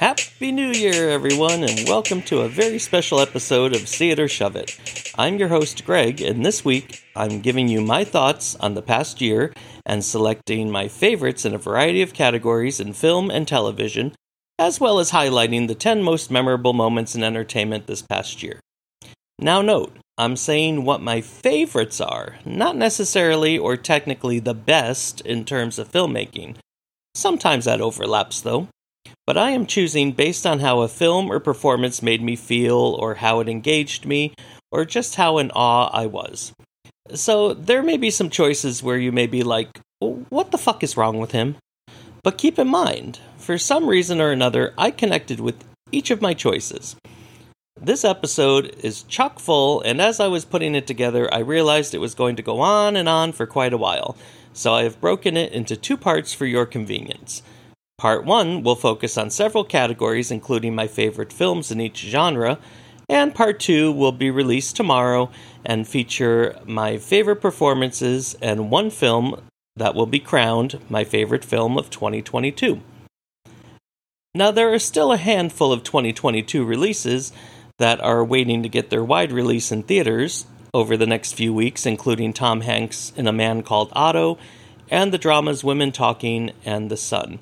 Happy New Year, everyone, and welcome to a very special episode of See It or Shove It. I'm your host, Greg, and this week I'm giving you my thoughts on the past year and selecting my favorites in a variety of categories in film and television, as well as highlighting the 10 most memorable moments in entertainment this past year. Now note, I'm saying what my favorites are, not necessarily or technically the best in terms of filmmaking. Sometimes that overlaps, though. But I am choosing based on how a film or performance made me feel, or how it engaged me, or just how in awe I was. So there may be some choices where you may be like, what the fuck is wrong with him? But keep in mind, for some reason or another, I connected with each of my choices. This episode is chock full, and as I was putting it together, I realized it was going to go on and on for quite a while. So I have broken it into two parts for your convenience. Part 1 will focus on several categories, including my favorite films in each genre, and Part 2 will be released tomorrow and feature my favorite performances and one film that will be crowned my favorite film of 2022. Now, there are still a handful of 2022 releases that are waiting to get their wide release in theaters over the next few weeks, including Tom Hanks in A Man Called Otto, and the dramas Women Talking and The Sun.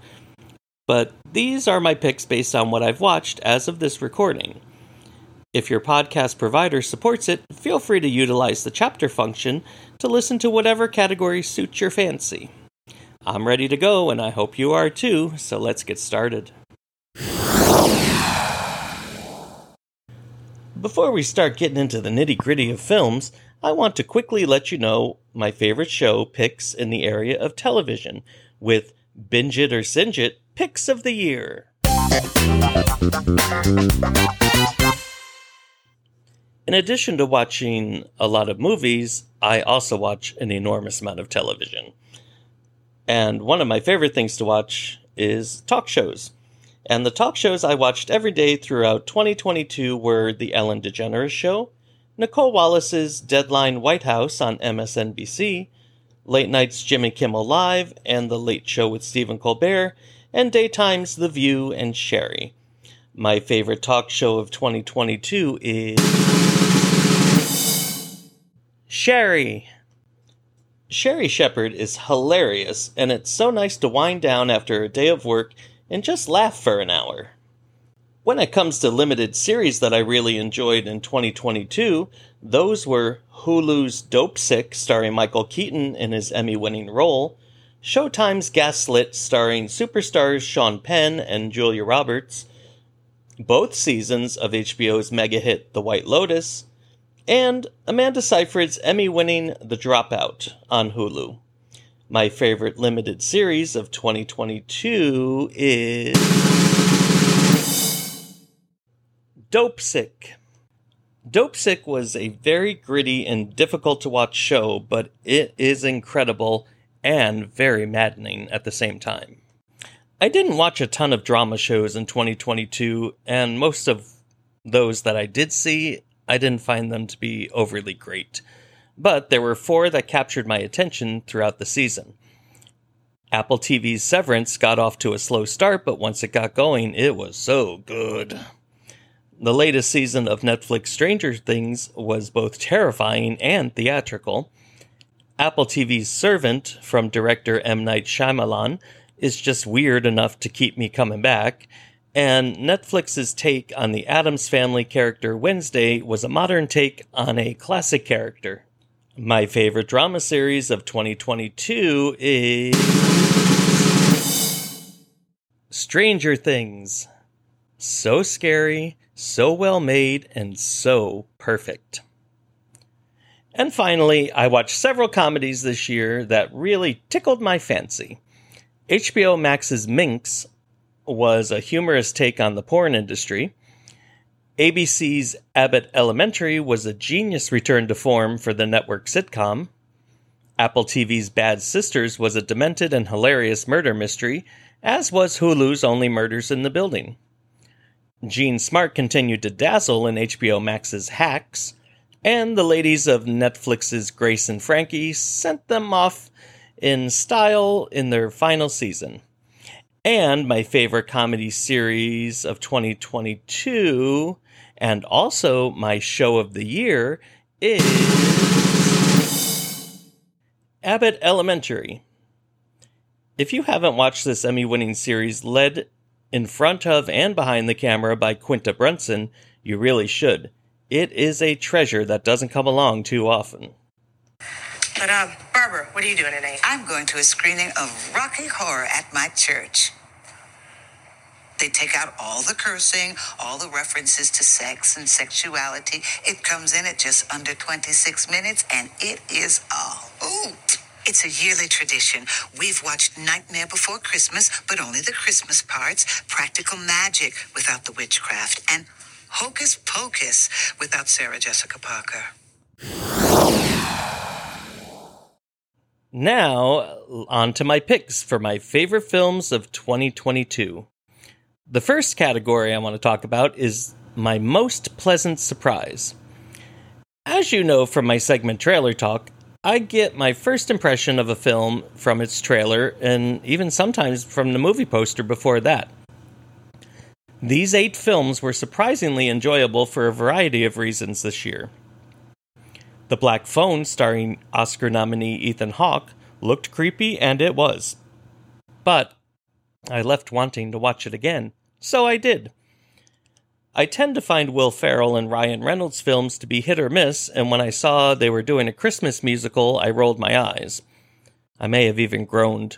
But these are my picks based on what I've watched as of this recording. If your podcast provider supports it, feel free to utilize the chapter function to listen to whatever category suits your fancy. I'm ready to go, and I hope you are too, so let's get started. Before we start getting into the nitty-gritty of films, I want to quickly let you know my favorite show picks in the area of television, with Binge It or Singe It, Picks of the Year. In addition to watching a lot of movies, I also watch an enormous amount of television. And one of my favorite things to watch is talk shows. And the talk shows I watched every day throughout 2022 were The Ellen DeGeneres Show, Nicole Wallace's Deadline White House on MSNBC, Late Night's Jimmy Kimmel Live, and The Late Show with Stephen Colbert, and daytime's The View and Sherry. My favorite talk show of 2022 is Sherry. Sherry Shepherd is hilarious, and it's so nice to wind down after a day of work and just laugh for an hour. When it comes to limited series that I really enjoyed in 2022, those were Hulu's Dopesick, starring Michael Keaton in his Emmy-winning role, Showtime's Gaslit, starring superstars Sean Penn and Julia Roberts, both seasons of HBO's mega hit The White Lotus, and Amanda Seyfried's Emmy-winning The Dropout on Hulu. My favorite limited series of 2022 is Dopesick. Dopesick was a very gritty and difficult-to-watch show, but it is incredible and very maddening at the same time. I didn't watch a ton of drama shows in 2022, and most of those that I did see, I didn't find them to be overly great. But there were four that captured my attention throughout the season. Apple TV's Severance got off to a slow start, but once it got going, it was so good. The latest season of Netflix Stranger Things was both terrifying and theatrical. Apple TV's Servant, from director M. Night Shyamalan, is just weird enough to keep me coming back, and Netflix's take on the Addams Family character Wednesday was a modern take on a classic character. My favorite drama series of 2022 is Stranger Things. So scary, so well made, and so perfect. And finally, I watched several comedies this year that really tickled my fancy. HBO Max's Minx was a humorous take on the porn industry. ABC's Abbott Elementary was a genius return to form for the network sitcom. Apple TV's Bad Sisters was a demented and hilarious murder mystery, as was Hulu's Only Murders in the Building. Jean Smart continued to dazzle in HBO Max's Hacks, and the ladies of Netflix's Grace and Frankie sent them off in style in their final season. And my favorite comedy series of 2022, and also my show of the year, is Abbott Elementary. If you haven't watched this Emmy-winning series led in front of and behind the camera by Quinta Brunson, you really should. It is a treasure that doesn't come along too often. But, Barbara, what are you doing today? I'm going to a screening of Rocky Horror at my church. They take out all the cursing, all the references to sex and sexuality. It comes in at just under 26 minutes, and it is a hoot. It's a yearly tradition. We've watched Nightmare Before Christmas, but only the Christmas parts, Practical Magic without the witchcraft, and Hocus Pocus without Sarah Jessica Parker. Now, on to my picks for my favorite films of 2022. The first category I want to talk about is my most pleasant surprise. As you know from my segment Trailer Talk, I get my first impression of a film from its trailer and even sometimes from the movie poster before that. These 8 films were surprisingly enjoyable for a variety of reasons this year. The Black Phone, starring Oscar nominee Ethan Hawke, looked creepy, and it was. But I left wanting to watch it again. So I did. I tend to find Will Ferrell and Ryan Reynolds films to be hit or miss, and when I saw they were doing a Christmas musical, I rolled my eyes. I may have even groaned.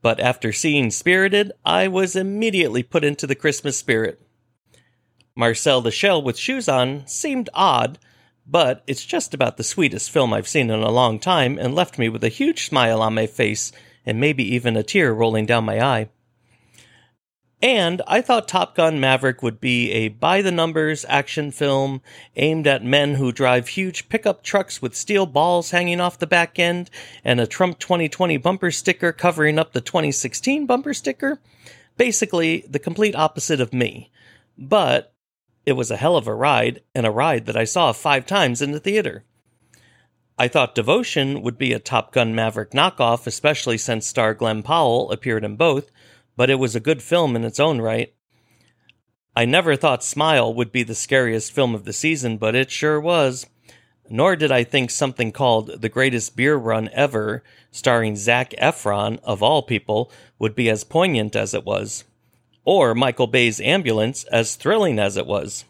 But after seeing Spirited, I was immediately put into the Christmas spirit. Marcel the Shell with Shoes On seemed odd, but it's just about the sweetest film I've seen in a long time and left me with a huge smile on my face and maybe even a tear rolling down my eye. And I thought Top Gun Maverick would be a by-the-numbers action film aimed at men who drive huge pickup trucks with steel balls hanging off the back end and a Trump 2020 bumper sticker covering up the 2016 bumper sticker. Basically, the complete opposite of me. But it was a hell of a ride, and a ride that I saw 5 times in the theater. I thought Devotion would be a Top Gun Maverick knockoff, especially since star Glenn Powell appeared in both, but it was a good film in its own right. I never thought Smile would be the scariest film of the season, but it sure was. Nor did I think something called The Greatest Beer Run Ever, starring Zac Efron, of all people, would be as poignant as it was. Or Michael Bay's Ambulance, as thrilling as it was.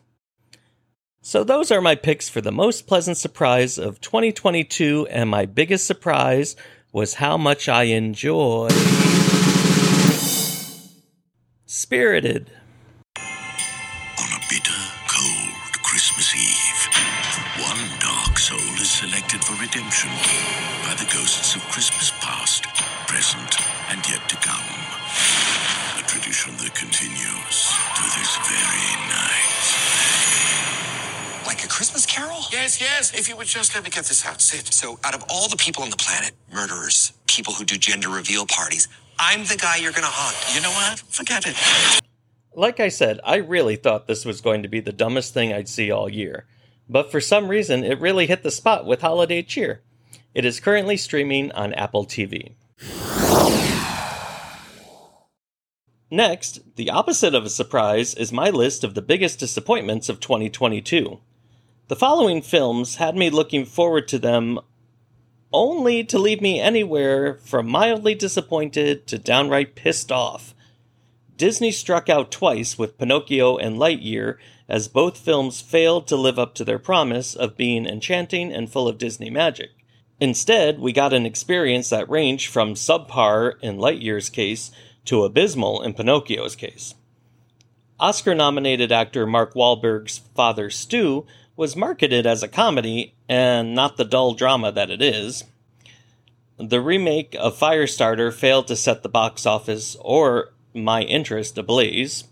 So those are my picks for the most pleasant surprise of 2022, and my biggest surprise was how much I enjoyed Spirited. On a bitter, cold Christmas Eve, one dark soul is selected for redemption by the ghosts of Christmas past, present, and yet to come. A tradition that continues to this very night. Like a Christmas carol? Yes, yes, if you would just let me get this out, sit. So, out of all the people on the planet, murderers, people who do gender reveal parties, I'm the guy you're going to haunt. You know what? Forget it. Like I said, I really thought this was going to be the dumbest thing I'd see all year. But for some reason, it really hit the spot with holiday cheer. It is currently streaming on Apple TV. Next, the opposite of a surprise is my list of the biggest disappointments of 2022. The following films had me looking forward to them only to leave me anywhere from mildly disappointed to downright pissed off. Disney struck out twice with Pinocchio and Lightyear, as both films failed to live up to their promise of being enchanting and full of Disney magic. Instead, we got an experience that ranged from subpar in Lightyear's case to abysmal in Pinocchio's case. Oscar-nominated actor Mark Wahlberg's father, Stu, was marketed as a comedy, and not the dull drama that it is. The remake of Firestarter failed to set the box office or my interest ablaze.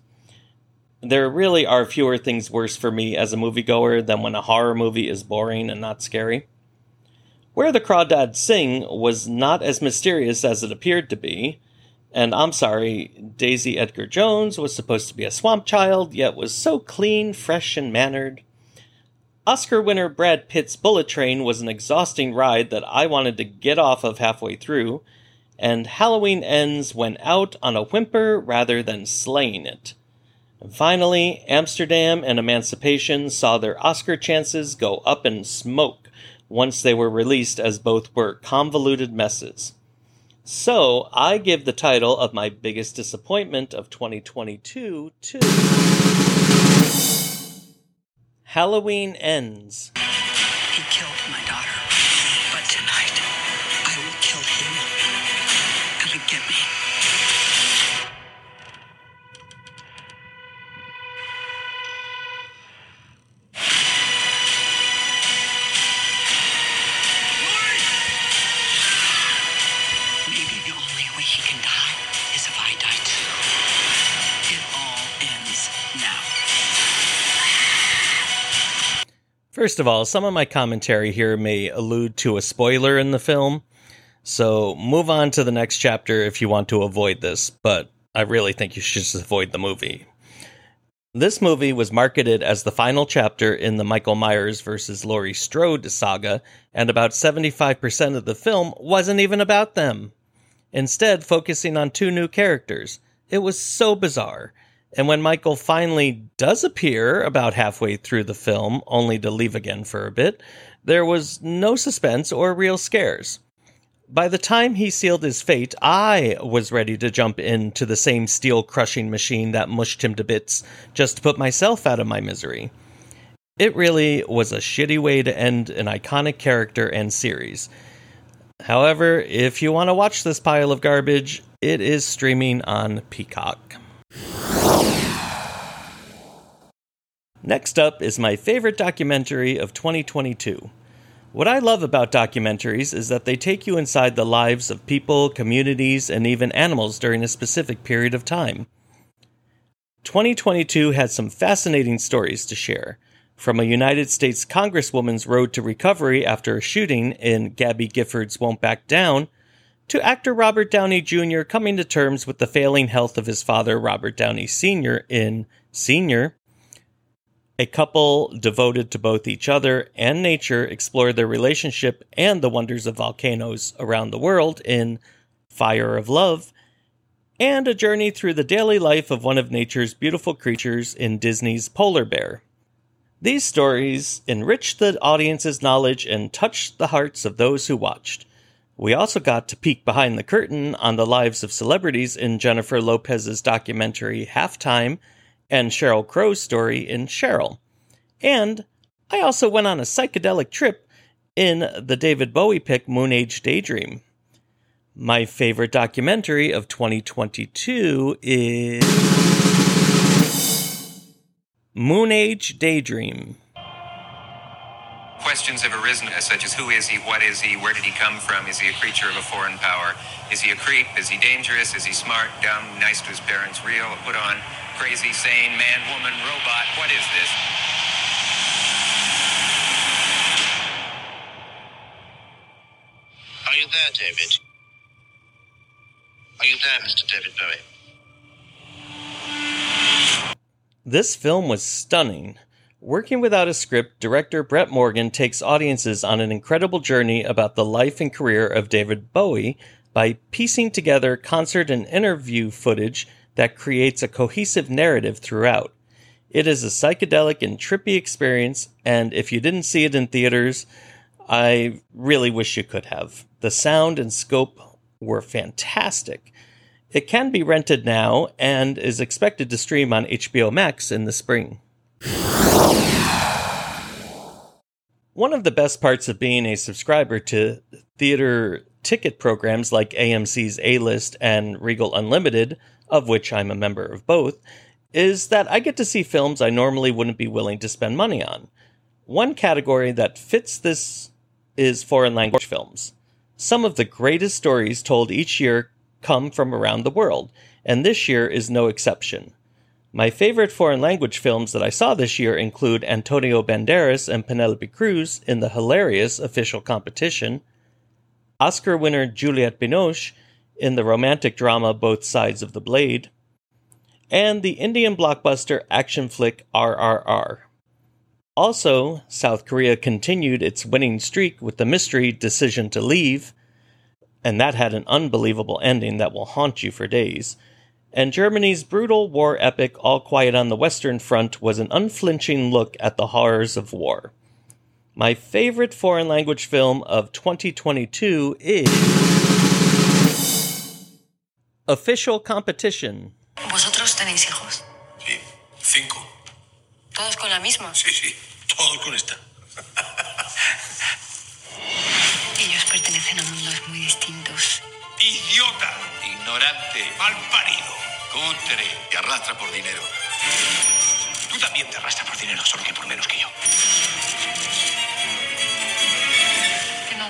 There really are fewer things worse for me as a moviegoer than when a horror movie is boring and not scary. Where the Crawdads Sing was not as mysterious as it appeared to be, and I'm sorry, Daisy Edgar-Jones was supposed to be a swamp child, yet was so clean, fresh, and mannered. Oscar winner Brad Pitt's Bullet Train was an exhausting ride that I wanted to get off of halfway through, and Halloween Ends went out on a whimper rather than slaying it. And finally, Amsterdam and Emancipation saw their Oscar chances go up in smoke once they were released, as both were convoluted messes. So, I give the title of my biggest disappointment of 2022 to Halloween Ends. He killed my daughter, but tonight I will kill him. Come and get me. Maybe the only way he can die is if I die too. It all ends now. First of all, some of my commentary here may allude to a spoiler in the film, so move on to the next chapter if you want to avoid this, but I really think you should just avoid the movie. This movie was marketed as the final chapter in the Michael Myers vs. Laurie Strode saga, and about 75% of the film wasn't even about them, instead focusing on two new characters. It was so bizarre. And when Michael finally does appear about halfway through the film, only to leave again for a bit, there was no suspense or real scares. By the time he sealed his fate, I was ready to jump into the same steel crushing machine that mushed him to bits just to put myself out of my misery. It really was a shitty way to end an iconic character and series. However, if you want to watch this pile of garbage, it is streaming on Peacock. Next up is my favorite documentary of 2022. What I love about documentaries is that they take you inside the lives of people, communities, and even animals during a specific period of time. 2022 had some fascinating stories to share, from a United States Congresswoman's road to recovery after a shooting in Gabby Gifford's Won't Back Down, to actor Robert Downey Jr. coming to terms with the failing health of his father, Robert Downey Sr. in Senior. A couple devoted to both each other and nature explore their relationship and the wonders of volcanoes around the world in Fire of Love, and a journey through the daily life of one of nature's beautiful creatures in Disney's Polar Bear. These stories enriched the audience's knowledge and touched the hearts of those who watched. We also got to peek behind the curtain on the lives of celebrities in Jennifer Lopez's documentary Halftime, and Sheryl Crow's story in Cheryl. And I also went on a psychedelic trip in the David Bowie pick Moon Age Daydream. My favorite documentary of 2022 is Moon Age Daydream. Questions have arisen such as who is he, what is he, where did he come from, is he a creature of a foreign power, is he a creep, is he dangerous, is he smart, dumb, nice to his parents, real, put on, crazy, sane, man, woman, robot, what is this? Are you there, David? Are you there, Mr. David Bowie? This film was stunning. Working without a script, director Brett Morgan takes audiences on an incredible journey about the life and career of David Bowie by piecing together concert and interview footage that creates a cohesive narrative throughout. It is a psychedelic and trippy experience, and if you didn't see it in theaters, I really wish you could have. The sound and scope were fantastic. It can be rented now and is expected to stream on HBO Max in the spring. One of the best parts of being a subscriber to theater ticket programs like AMC's A-List and Regal Unlimited, of which I'm a member of both, is that I get to see films I normally wouldn't be willing to spend money on. One category that fits this is foreign language films. Some of the greatest stories told each year come from around the world, and this year is no exception. My favorite foreign language films that I saw this year include Antonio Banderas and Penelope Cruz in the hilarious Official Competition, Oscar winner Juliette Binoche in the romantic drama Both Sides of the Blade, and the Indian blockbuster action flick RRR. Also, South Korea continued its winning streak with the mystery Decision to Leave, and that had an unbelievable ending that will haunt you for days. And Germany's brutal war epic All Quiet on the Western Front was an unflinching look at the horrors of war. My favorite foreign language film of 2022 is... Official Competition. ¿Vosotros tenéis hijos? Sí, 5. ¿Todos con la misma? Sí, sí, todos con esta. Ellos pertenecen a mundos muy distintos. ¡Idiota! Ignorante. Malparido. Cutre. Te arrastra por dinero. Tú también te arrastras por dinero, solo que por menos que yo. No.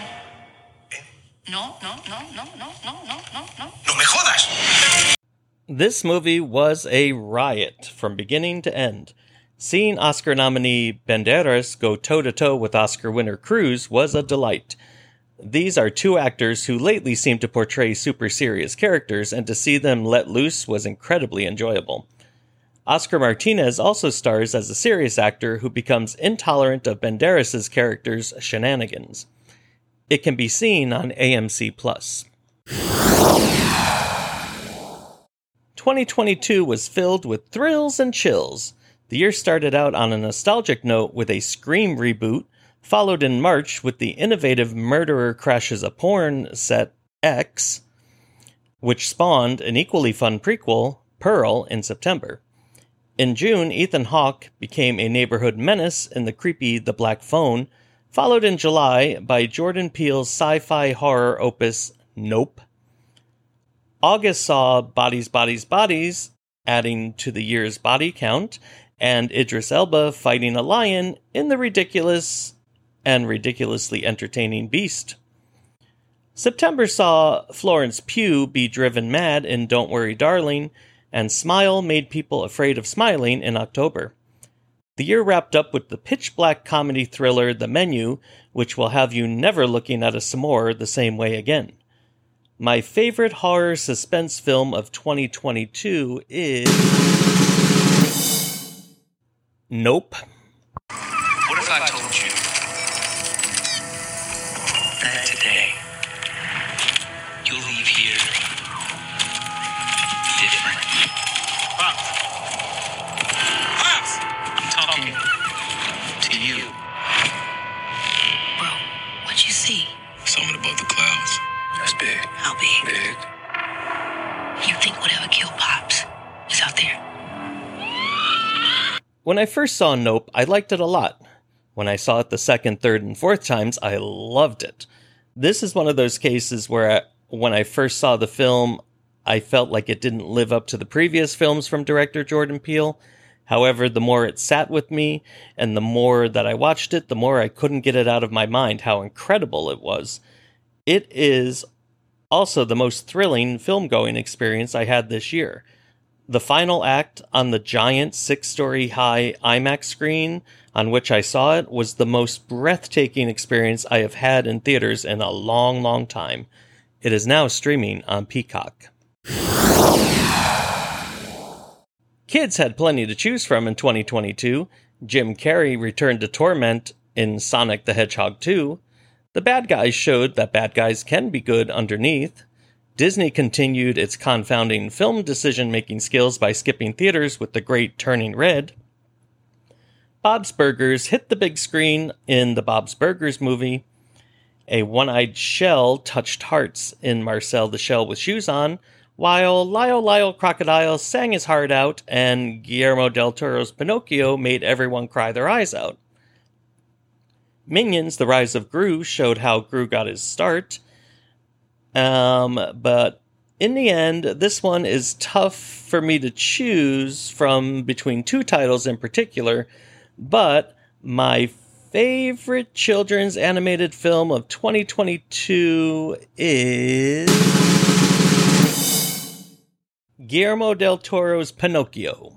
¿Eh? No. ¡No me jodas! This movie was a riot from beginning to end. Seeing Oscar nominee Banderas go toe-to-toe with Oscar winner Cruz was a delight. These are two actors who lately seem to portray super serious characters, and to see them let loose was incredibly enjoyable. Oscar Martinez also stars as a serious actor who becomes intolerant of Banderas' character's shenanigans. It can be seen on AMC+. 2022 was filled with thrills and chills. The year started out on a nostalgic note with a Scream reboot, followed in March with the innovative Murderer Crashes a Porn set X, which spawned an equally fun prequel, Pearl, in September. In June, Ethan Hawke became a neighborhood menace in the creepy The Black Phone, followed in July by Jordan Peele's sci-fi horror opus Nope. August saw Bodies, Bodies, Bodies, adding to the year's body count, and Idris Elba fighting a lion in the ridiculous... and ridiculously entertaining Beast. September saw Florence Pugh be driven mad in Don't Worry Darling, and Smile made people afraid of smiling in October. The year wrapped up with the pitch-black comedy thriller The Menu, which will have you never looking at a s'more the same way again. My favorite horror suspense film of 2022 is... Nope. What if I told you? Today, you'll leave here different. Pops! Pops! I'm talking to you. Bro, what'd you see? Something above the clouds. That's big. How big? Big. You think whatever killed Pops is out there? When I first saw Nope, I liked it a lot. When I saw it the second, third, and fourth times, I loved it. This is one of those cases where when I first saw the film, I felt like it didn't live up to the previous films from director Jordan Peele. However, the more it sat with me, and the more that I watched it, the more I couldn't get it out of my mind how incredible it was. It is also the most thrilling film-going experience I had this year. The final act on the giant 6-story-high IMAX screen on which I saw it was the most breathtaking experience I have had in theaters in a long, long time. It is now streaming on Peacock. Kids had plenty to choose from in 2022. Jim Carrey returned to torment in Sonic the Hedgehog 2. The bad guys showed that bad guys can be good underneath. Disney continued its confounding film decision-making skills by skipping theaters with the great Turning Red. Bob's Burgers hit the big screen in the Bob's Burgers movie. A one-eyed shell touched hearts in Marcel the Shell with Shoes On, while Lyle Crocodile sang his heart out and Guillermo del Toro's Pinocchio made everyone cry their eyes out. Minions, The Rise of Gru showed how Gru got his start. But in the end, this one is tough for me to choose from between two titles in particular, but my favorite children's animated film of 2022 is Guillermo del Toro's Pinocchio.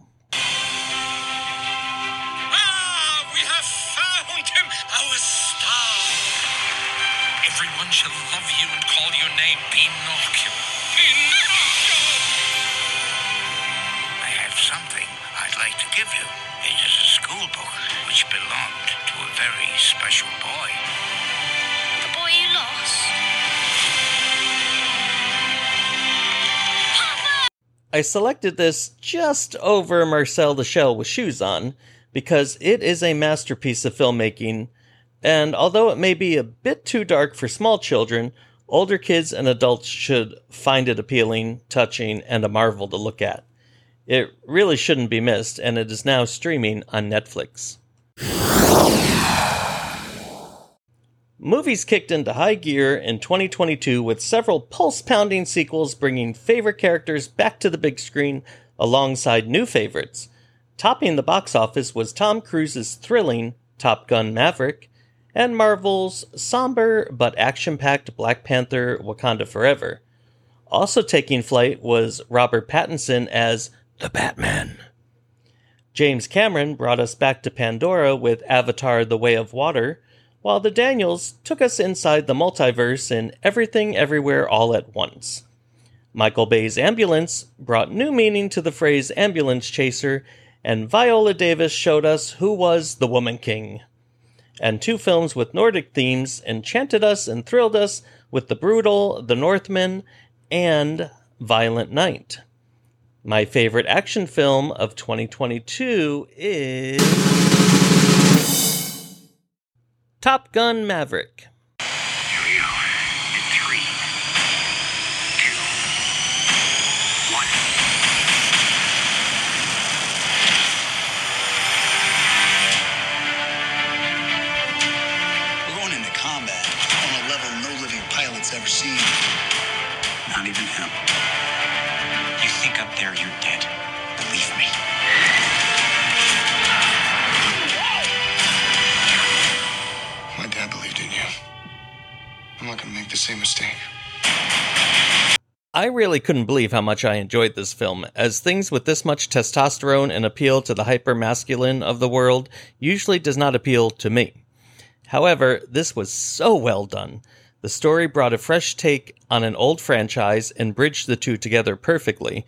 Special boy. The boy you lost? I selected this just over Marcel the Shell with Shoes On because it is a masterpiece of filmmaking, and although it may be a bit too dark for small children, older kids and adults should find it appealing, touching, and a marvel to look at. It really shouldn't be missed, and it is now streaming on Netflix. Movies kicked into high gear in 2022 with several pulse-pounding sequels bringing favorite characters back to the big screen alongside new favorites. Topping the box office was Tom Cruise's thrilling Top Gun Maverick and Marvel's somber but action-packed Black Panther Wakanda Forever. Also taking flight was Robert Pattinson as the Batman. James Cameron brought us back to Pandora with Avatar The Way of Water, while the Daniels took us inside the multiverse in Everything Everywhere All at Once. Michael Bay's Ambulance brought new meaning to the phrase ambulance chaser, and Viola Davis showed us who was the Woman King. And two films with Nordic themes enchanted us and thrilled us with The Brutal, The Northman, and Violent Night. My favorite action film of 2022 is Top Gun Maverick. Here we are in 3, 2, 1. We're going into combat on a level no living pilot's ever seen. Not even him. You think up there you're dead. Believe me. I'm not going to make the same mistake. I really couldn't believe how much I enjoyed this film, as things with this much testosterone and appeal to the hyper-masculine of the world usually does not appeal to me. However, this was so well done. The story brought a fresh take on an old franchise and bridged the two together perfectly.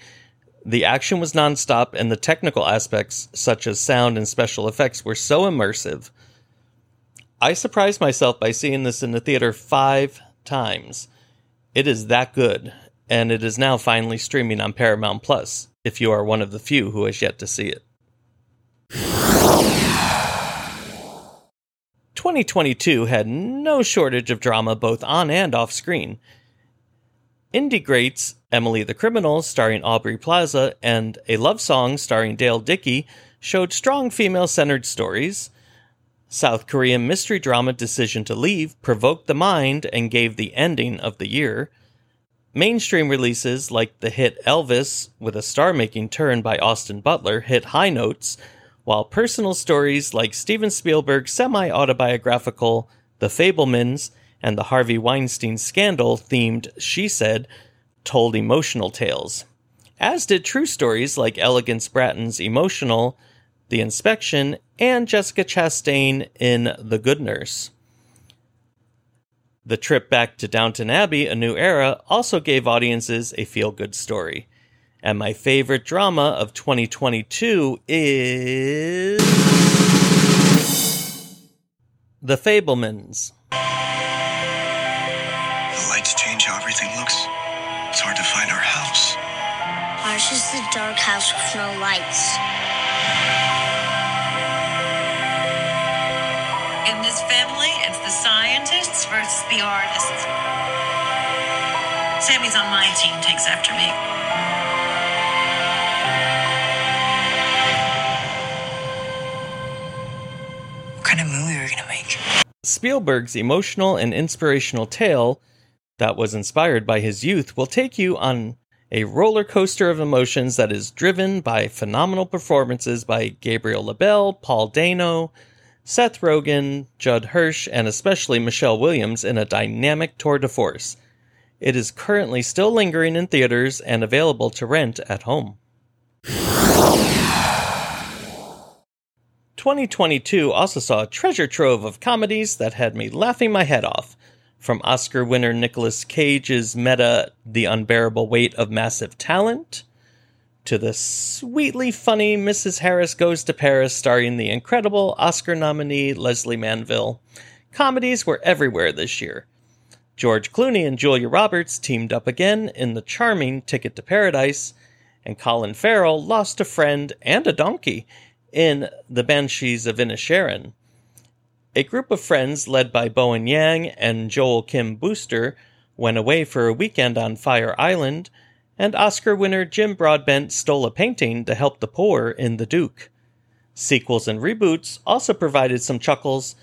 The action was nonstop, and the technical aspects, such as sound and special effects, were so immersive. I surprised myself by seeing this in the theater 5 times. It is that good, and it is now finally streaming on Paramount Plus, if you are one of the few who has yet to see it. 2022 had no shortage of drama both on and off screen. Indie greats Emily the Criminal, starring Aubrey Plaza, and A Love Song, starring Dale Dickey, showed strong female-centered stories. South Korean mystery drama Decision to Leave provoked the mind and gave the ending of the year. Mainstream releases like the hit Elvis, with a star-making turn by Austin Butler, hit high notes, while personal stories like Steven Spielberg's semi-autobiographical The Fabelmans and the Harvey Weinstein scandal-themed She Said told emotional tales, as did true stories like Elegance Bratton's Emotional, The Inspection, and Jessica Chastain in The Good Nurse. The trip back to Downton Abbey, A New Era, also gave audiences a feel-good story. And my favorite drama of 2022 is The Fabelmans. The lights change how everything looks. It's hard to find our house. Ours is the dark house with no lights. In this family, it's the scientists versus the artists. Sammy's on my team, takes after me. What kind of movie are we going to make? Spielberg's emotional and inspirational tale that was inspired by his youth will take you on a roller coaster of emotions that is driven by phenomenal performances by Gabriel LaBelle, Paul Dano, Seth Rogen, Judd Hirsch, and especially Michelle Williams in a dynamic tour de force. It is currently still lingering in theaters and available to rent at home. 2022 also saw a treasure trove of comedies that had me laughing my head off. From Oscar winner Nicolas Cage's meta The Unbearable Weight of Massive Talent, to the sweetly funny Mrs. Harris Goes to Paris, starring the incredible Oscar nominee Leslie Manville. Comedies were everywhere this year. George Clooney and Julia Roberts teamed up again in the charming Ticket to Paradise, and Colin Farrell lost a friend and a donkey in The Banshees of Inisherin. A group of friends led by Bowen Yang and Joel Kim Booster went away for a weekend on Fire Island, and Oscar winner Jim Broadbent stole a painting to help the poor in The Duke. Sequels and reboots also provided some chuckles,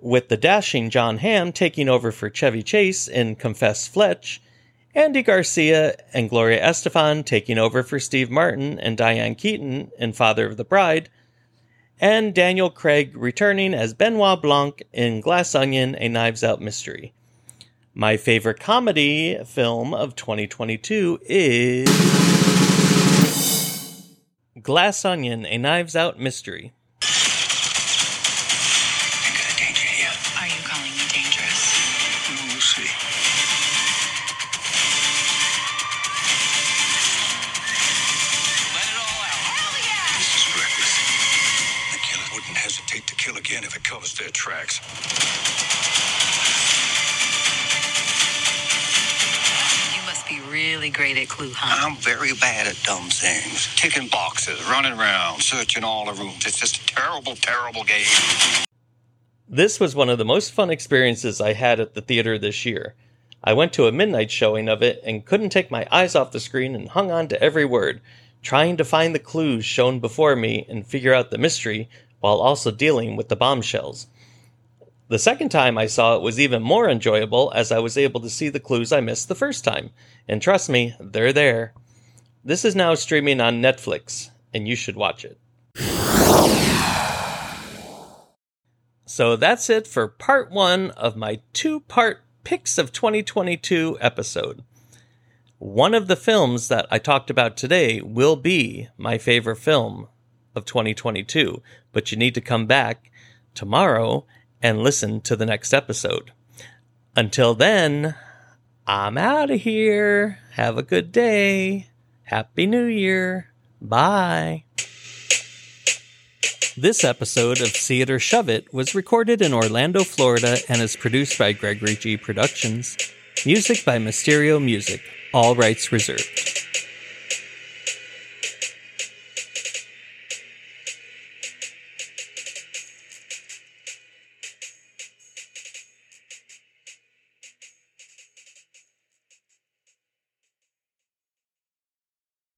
with the dashing John Hamm taking over for Chevy Chase in Confess Fletch, Andy Garcia and Gloria Estefan taking over for Steve Martin and Diane Keaton in Father of the Bride, and Daniel Craig returning as Benoit Blanc in Glass Onion, A Knives Out Mystery. My favorite comedy film of 2022 is Glass Onion, A Knives Out Mystery. Their tracks. You must be really great at clue hunting. I'm very bad at dumb things. Ticking boxes, running around, searching all the rooms. It's just a terrible, terrible game. This was one of the most fun experiences I had at the theater this year. I went to a midnight showing of it and couldn't take my eyes off the screen and hung on to every word, trying to find the clues shown before me and figure out the mystery while also dealing with the bombshells. The second time I saw it was even more enjoyable, as I was able to see the clues I missed the first time. And trust me, they're there. This is now streaming on Netflix, and you should watch it. So that's it for part one of my two-part Picks of 2022 episode. One of the films that I talked about today will be my favorite film of 2022, but you need to come back tomorrow and listen to the next episode. Until then, I'm out of here. Have a good day. Happy New Year. Bye. This episode of See It or Shove It was recorded in Orlando, Florida, and is produced by Gregory G. Productions. Music by Mysterio Music. All rights reserved.